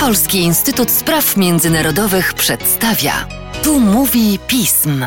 Polski Instytut Spraw Międzynarodowych przedstawia. Tu mówi pism.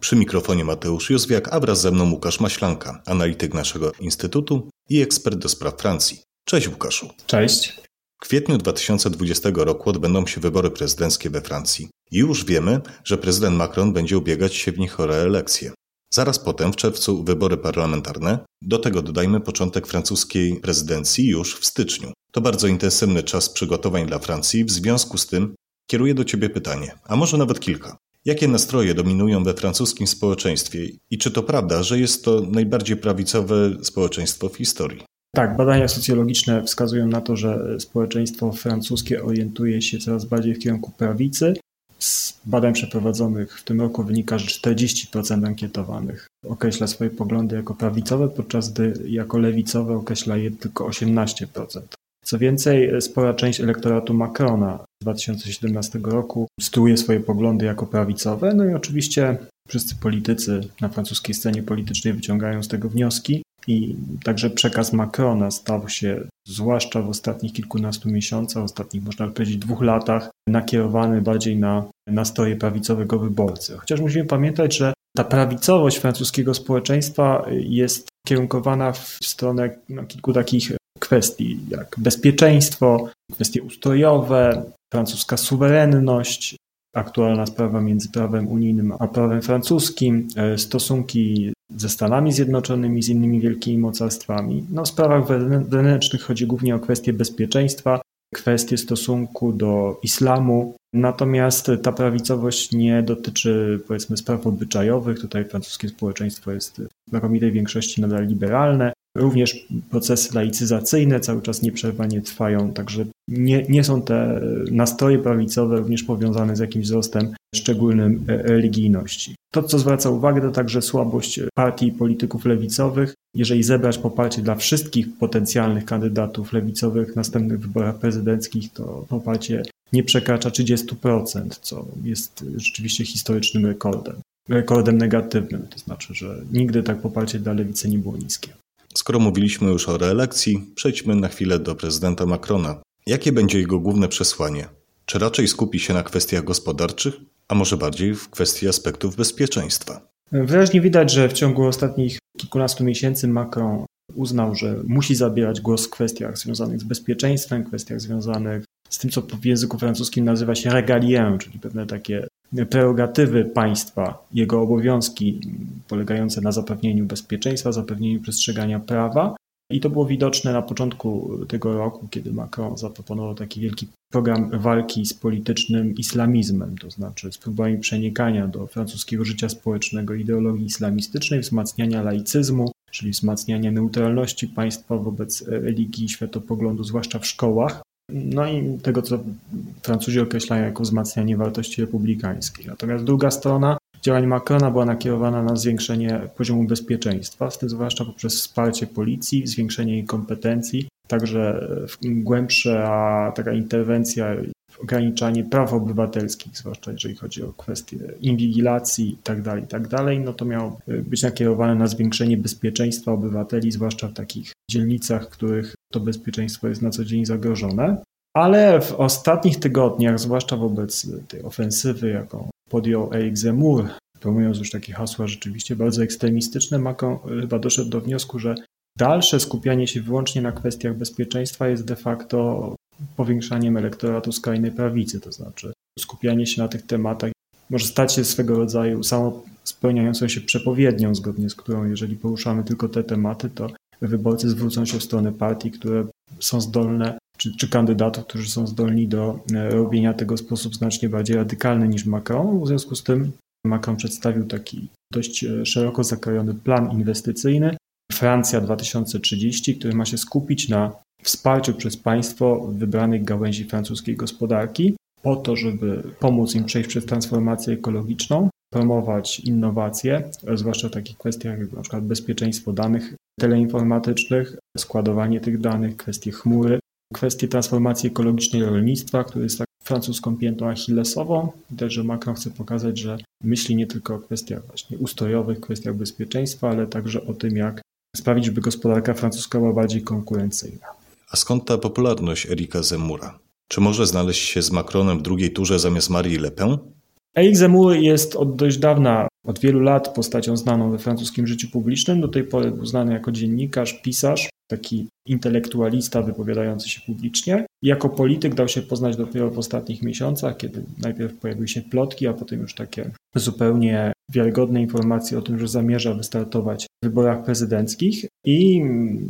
Przy mikrofonie Mateusz Józwiak, a wraz ze mną Łukasz Maślanka, analityk naszego Instytutu i ekspert do spraw Francji. Cześć Łukaszu. Cześć. W kwietniu 2020 roku odbędą się wybory prezydenckie we Francji. I już wiemy, że prezydent Macron będzie ubiegać się w nich o reelekcję. Zaraz potem, w czerwcu, wybory parlamentarne. Do tego dodajmy początek francuskiej prezydencji już w styczniu. To bardzo intensywny czas przygotowań dla Francji. W związku z tym kieruję do Ciebie pytanie, a może nawet kilka. Jakie nastroje dominują we francuskim społeczeństwie i czy to prawda, że jest to najbardziej prawicowe społeczeństwo w historii? Tak, badania socjologiczne wskazują na to, że społeczeństwo francuskie orientuje się coraz bardziej w kierunku prawicy. Z badań przeprowadzonych w tym roku wynika, że 40% ankietowanych określa swoje poglądy jako prawicowe, podczas gdy jako lewicowe określa je tylko 18%. Co więcej, spora część elektoratu Macrona z 2017 roku styluje swoje poglądy jako prawicowe. No i oczywiście wszyscy politycy na francuskiej scenie politycznej wyciągają z tego wnioski. I także przekaz Macrona stał się, zwłaszcza w ostatnich kilkunastu miesiącach, ostatnich można powiedzieć 2 latach, nakierowany bardziej na nastroje prawicowego wyborcy. Chociaż musimy pamiętać, że ta prawicowość francuskiego społeczeństwa jest kierunkowana w stronę kilku takich kwestii, jak bezpieczeństwo, kwestie ustrojowe, francuska suwerenność, aktualna sprawa między prawem unijnym a prawem francuskim, stosunki ze Stanami Zjednoczonymi, z innymi wielkimi mocarstwami. W sprawach wewnętrznych chodzi głównie o kwestie bezpieczeństwa, kwestie stosunku do islamu. Natomiast ta prawicowość nie dotyczy, powiedzmy, spraw obyczajowych. Tutaj francuskie społeczeństwo jest w znakomitej większości nadal liberalne. Również procesy laicyzacyjne cały czas nieprzerwanie trwają, także nie są te nastroje prawicowe również powiązane z jakimś wzrostem szczególnym religijności. To, co zwraca uwagę, to także słabość partii i polityków lewicowych. Jeżeli zebrać poparcie dla wszystkich potencjalnych kandydatów lewicowych w następnych wyborach prezydenckich, to poparcie nie przekracza 30%, co jest rzeczywiście historycznym rekordem negatywnym. To znaczy, że nigdy tak poparcie dla lewicy nie było niskie. Skoro mówiliśmy już o reelekcji, przejdźmy na chwilę do prezydenta Macrona. Jakie będzie jego główne przesłanie? Czy raczej skupi się na kwestiach gospodarczych, a może bardziej w kwestii aspektów bezpieczeństwa? Wyraźnie widać, że w ciągu ostatnich kilkunastu miesięcy Macron uznał, że musi zabierać głos w kwestiach związanych z bezpieczeństwem, kwestiach związanych z tym, co w języku francuskim nazywa się régalien, czyli pewne takie prerogatywy państwa, jego obowiązki polegające na zapewnieniu bezpieczeństwa, zapewnieniu przestrzegania prawa. I to było widoczne na początku tego roku, kiedy Macron zaproponował taki wielki program walki z politycznym islamizmem, to znaczy z próbami przenikania do francuskiego życia społecznego ideologii islamistycznej, wzmacniania laicyzmu, czyli wzmacniania neutralności państwa wobec religii i światopoglądu, zwłaszcza w szkołach. I tego, co Francuzi określają jako wzmacnianie wartości republikańskich. Natomiast druga strona działań Macrona była nakierowana na zwiększenie poziomu bezpieczeństwa, w tym zwłaszcza poprzez wsparcie policji, zwiększenie jej kompetencji, także głębsza taka interwencja w ograniczanie praw obywatelskich, zwłaszcza jeżeli chodzi o kwestie inwigilacji itd. To miało być nakierowane na zwiększenie bezpieczeństwa obywateli, zwłaszcza w takich dzielnicach, których to bezpieczeństwo jest na co dzień zagrożone. Ale w ostatnich tygodniach, zwłaszcza wobec tej ofensywy, jaką podjął Eric Zemmour, promując już takie hasła rzeczywiście bardzo ekstremistyczne, Macron chyba doszedł do wniosku, że dalsze skupianie się wyłącznie na kwestiach bezpieczeństwa jest de facto powiększaniem elektoratu skrajnej prawicy, to znaczy skupianie się na tych tematach może stać się swego rodzaju samospełniającą się przepowiednią, zgodnie z którą jeżeli poruszamy tylko te tematy, to wyborcy zwrócą się w stronę partii, które są zdolne, czy kandydatów, którzy są zdolni do robienia tego w sposób znacznie bardziej radykalny niż Macron. W związku z tym Macron przedstawił taki dość szeroko zakrojony plan inwestycyjny Francja 2030, który ma się skupić na wsparciu przez państwo wybranych gałęzi francuskiej gospodarki po to, żeby pomóc im przejść przez transformację ekologiczną, promować innowacje, zwłaszcza w takich kwestiach jak na przykład bezpieczeństwo danych teleinformatycznych, składowanie tych danych, kwestie chmury, kwestie transformacji ekologicznej rolnictwa, które jest tak francuską piętą achillesową. Widać, że Macron chce pokazać, że myśli nie tylko o kwestiach właśnie ustrojowych, kwestiach bezpieczeństwa, ale także o tym, jak sprawić, by gospodarka francuska była bardziej konkurencyjna. A skąd ta popularność Erica Zemmoura? Czy może znaleźć się z Macronem w drugiej turze zamiast Marie Le Pen? Eric Zemmour jest od dość dawna, od wielu lat postacią znaną we francuskim życiu publicznym. Do tej pory był znany jako dziennikarz, pisarz, taki intelektualista wypowiadający się publicznie. Jako polityk dał się poznać dopiero w ostatnich miesiącach, kiedy najpierw pojawiły się plotki, a potem już takie zupełnie wiarygodne informacje o tym, że zamierza wystartować w wyborach prezydenckich i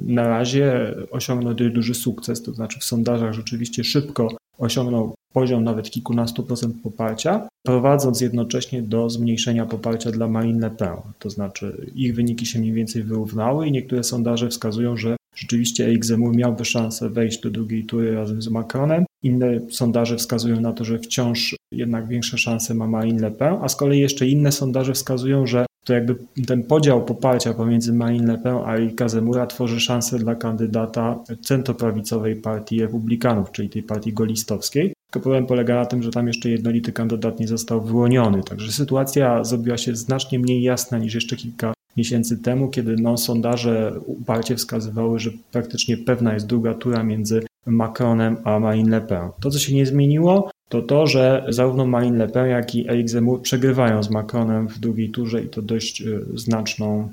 na razie osiągnął dość duży sukces, to znaczy w sondażach rzeczywiście szybko osiągnął poziom nawet kilkunastu procent poparcia, prowadząc jednocześnie do zmniejszenia poparcia dla Marine Le Pen. To znaczy ich wyniki się mniej więcej wyrównały i niektóre sondaże wskazują, że rzeczywiście Eric Zemmour miałby szansę wejść do drugiej tury razem z Macronem. Inne sondaże wskazują na to, że wciąż jednak większe szanse ma Marine Le Pen, a z kolei jeszcze inne sondaże wskazują, że to jakby ten podział poparcia pomiędzy Marine Le Pen a Erica Zemmoura tworzy szansę dla kandydata centroprawicowej partii Republikanów, czyli tej partii golistowskiej. Tylko problem polega na tym, że tam jeszcze jednolity kandydat nie został wyłoniony, także sytuacja zrobiła się znacznie mniej jasna niż jeszcze kilka miesięcy temu, kiedy sondaże uparcie wskazywały, że praktycznie pewna jest druga tura między Macronem a Marine Le Pen. To, co się nie zmieniło, to to, że zarówno Marine Le Pen, jak i Eric Zemmour przegrywają z Macronem w drugiej turze i to dość znaczną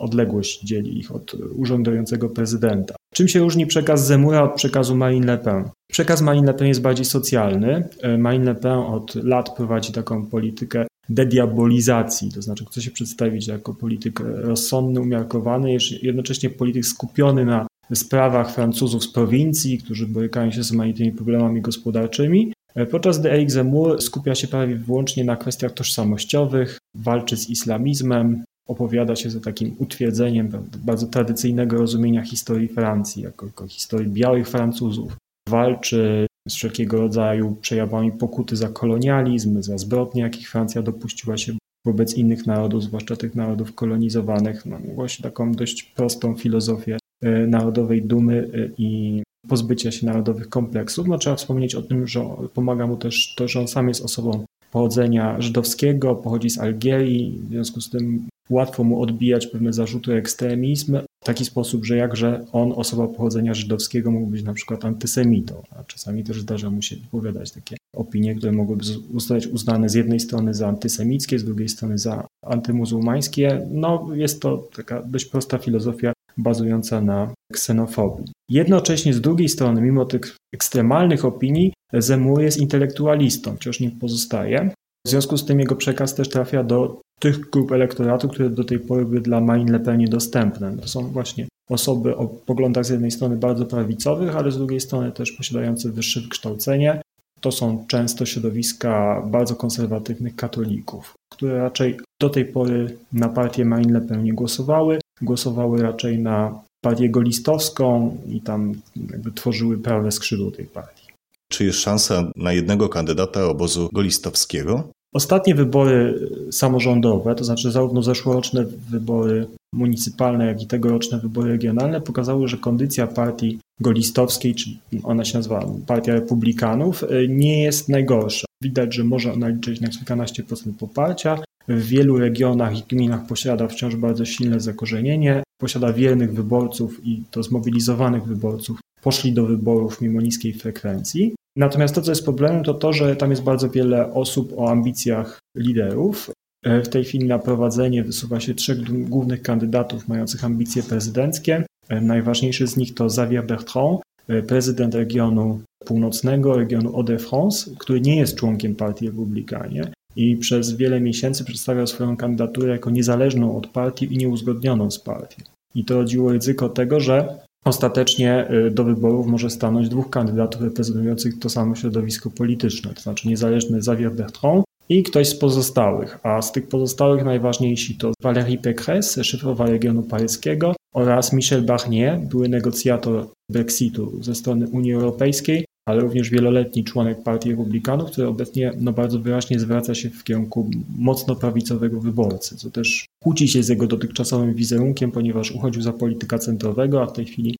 odległość dzieli ich od urzędującego prezydenta. Czym się różni przekaz Zemmoura od przekazu Marine Le Pen? Przekaz Marine Le Pen jest bardziej socjalny. Marine Le Pen od lat prowadzi taką politykę dediabolizacji, to znaczy chce się przedstawić jako polityk rozsądny, umiarkowany, jednocześnie polityk skupiony na sprawach Francuzów z prowincji, którzy borykają się z rozmaitymi problemami gospodarczymi, podczas gdy Eric Zemmour skupia się prawie wyłącznie na kwestiach tożsamościowych, walczy z islamizmem, opowiada się za takim utwierdzeniem bardzo tradycyjnego rozumienia historii Francji, jako historii białych Francuzów, walczy z wszelkiego rodzaju przejawami pokuty za kolonializm, za zbrodnie, jakich Francja dopuściła się wobec innych narodów, zwłaszcza tych narodów kolonizowanych. Właśnie taką dość prostą filozofię narodowej dumy i pozbycia się narodowych kompleksów. Trzeba wspomnieć o tym, że pomaga mu też to, że on sam jest osobą pochodzenia żydowskiego, pochodzi z Algierii, w związku z tym łatwo mu odbijać pewne zarzuty ekstremizmu w taki sposób, że jakże on, osoba pochodzenia żydowskiego, mógł być na przykład antysemitą. A czasami też zdarza mu się wypowiadać takie opinie, które mogłyby zostać uznane z jednej strony za antysemickie, z drugiej strony za antymuzułmańskie. Jest to taka dość prosta filozofia bazująca na ksenofobii. Jednocześnie z drugiej strony, mimo tych ekstremalnych opinii, Zemmour jest intelektualistą, wciąż nim pozostaje. W związku z tym jego przekaz też trafia do tych grup elektoratu, które do tej pory były dla Marine Le Pen niedostępne. To są właśnie osoby o poglądach z jednej strony bardzo prawicowych, ale z drugiej strony też posiadające wyższe wykształcenie. To są często środowiska bardzo konserwatywnych katolików, które raczej do tej pory na partię Marine Le Pen nie głosowały. Głosowały raczej na partię golistowską i tam jakby tworzyły prawe skrzydło tej partii. Czy jest szansa na jednego kandydata obozu golistowskiego? Ostatnie wybory samorządowe, to znaczy zarówno zeszłoroczne wybory municypalne, jak i tegoroczne wybory regionalne pokazały, że kondycja partii golistowskiej, czy ona się nazywa Partia Republikanów, nie jest najgorsza. Widać, że może ona liczyć na kilkanaście procent poparcia. W wielu regionach i gminach posiada wciąż bardzo silne zakorzenienie, posiada wiernych wyborców i to zmobilizowanych wyborców. Poszli do wyborów mimo niskiej frekwencji. Natomiast to, co jest problemem, to to, że tam jest bardzo wiele osób o ambicjach liderów. W tej chwili na prowadzenie wysuwa się trzech głównych kandydatów mających ambicje prezydenckie. Najważniejszy z nich to Xavier Bertrand, prezydent regionu północnego, regionu Hauts-de-France, który nie jest członkiem partii Republikanie i przez wiele miesięcy przedstawiał swoją kandydaturę jako niezależną od partii i nieuzgodnioną z partią. I to rodziło ryzyko tego, że ostatecznie do wyborów może stanąć dwóch kandydatów reprezentujących to samo środowisko polityczne, to znaczy niezależny Xavier Bertrand i ktoś z pozostałych, a z tych pozostałych najważniejsi to Valérie Pécresse, szefowa regionu paryskiego oraz Michel Barnier, były negocjator Brexitu ze strony Unii Europejskiej, ale również wieloletni członek Partii Republikanów, który obecnie bardzo wyraźnie zwraca się w kierunku mocno prawicowego wyborcy, co też kłóci się z jego dotychczasowym wizerunkiem, ponieważ uchodził za polityka centrowego, a w tej chwili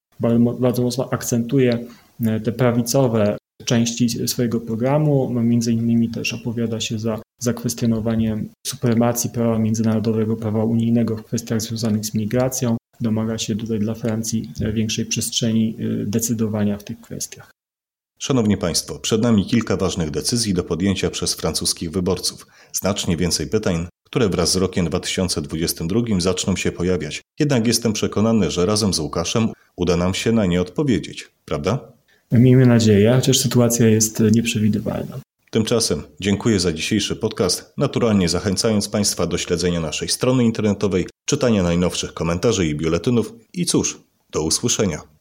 bardzo mocno akcentuje te prawicowe części swojego programu. Między innymi też opowiada się za kwestionowaniem supremacji prawa międzynarodowego, prawa unijnego w kwestiach związanych z migracją, domaga się tutaj dla Francji większej przestrzeni decydowania w tych kwestiach. Szanowni Państwo, przed nami kilka ważnych decyzji do podjęcia przez francuskich wyborców. Znacznie więcej pytań, które wraz z rokiem 2022 zaczną się pojawiać. Jednak jestem przekonany, że razem z Łukaszem uda nam się na nie odpowiedzieć, prawda? Miejmy nadzieję, chociaż sytuacja jest nieprzewidywalna. Tymczasem dziękuję za dzisiejszy podcast, naturalnie zachęcając Państwa do śledzenia naszej strony internetowej, czytania najnowszych komentarzy i biuletynów i cóż, do usłyszenia.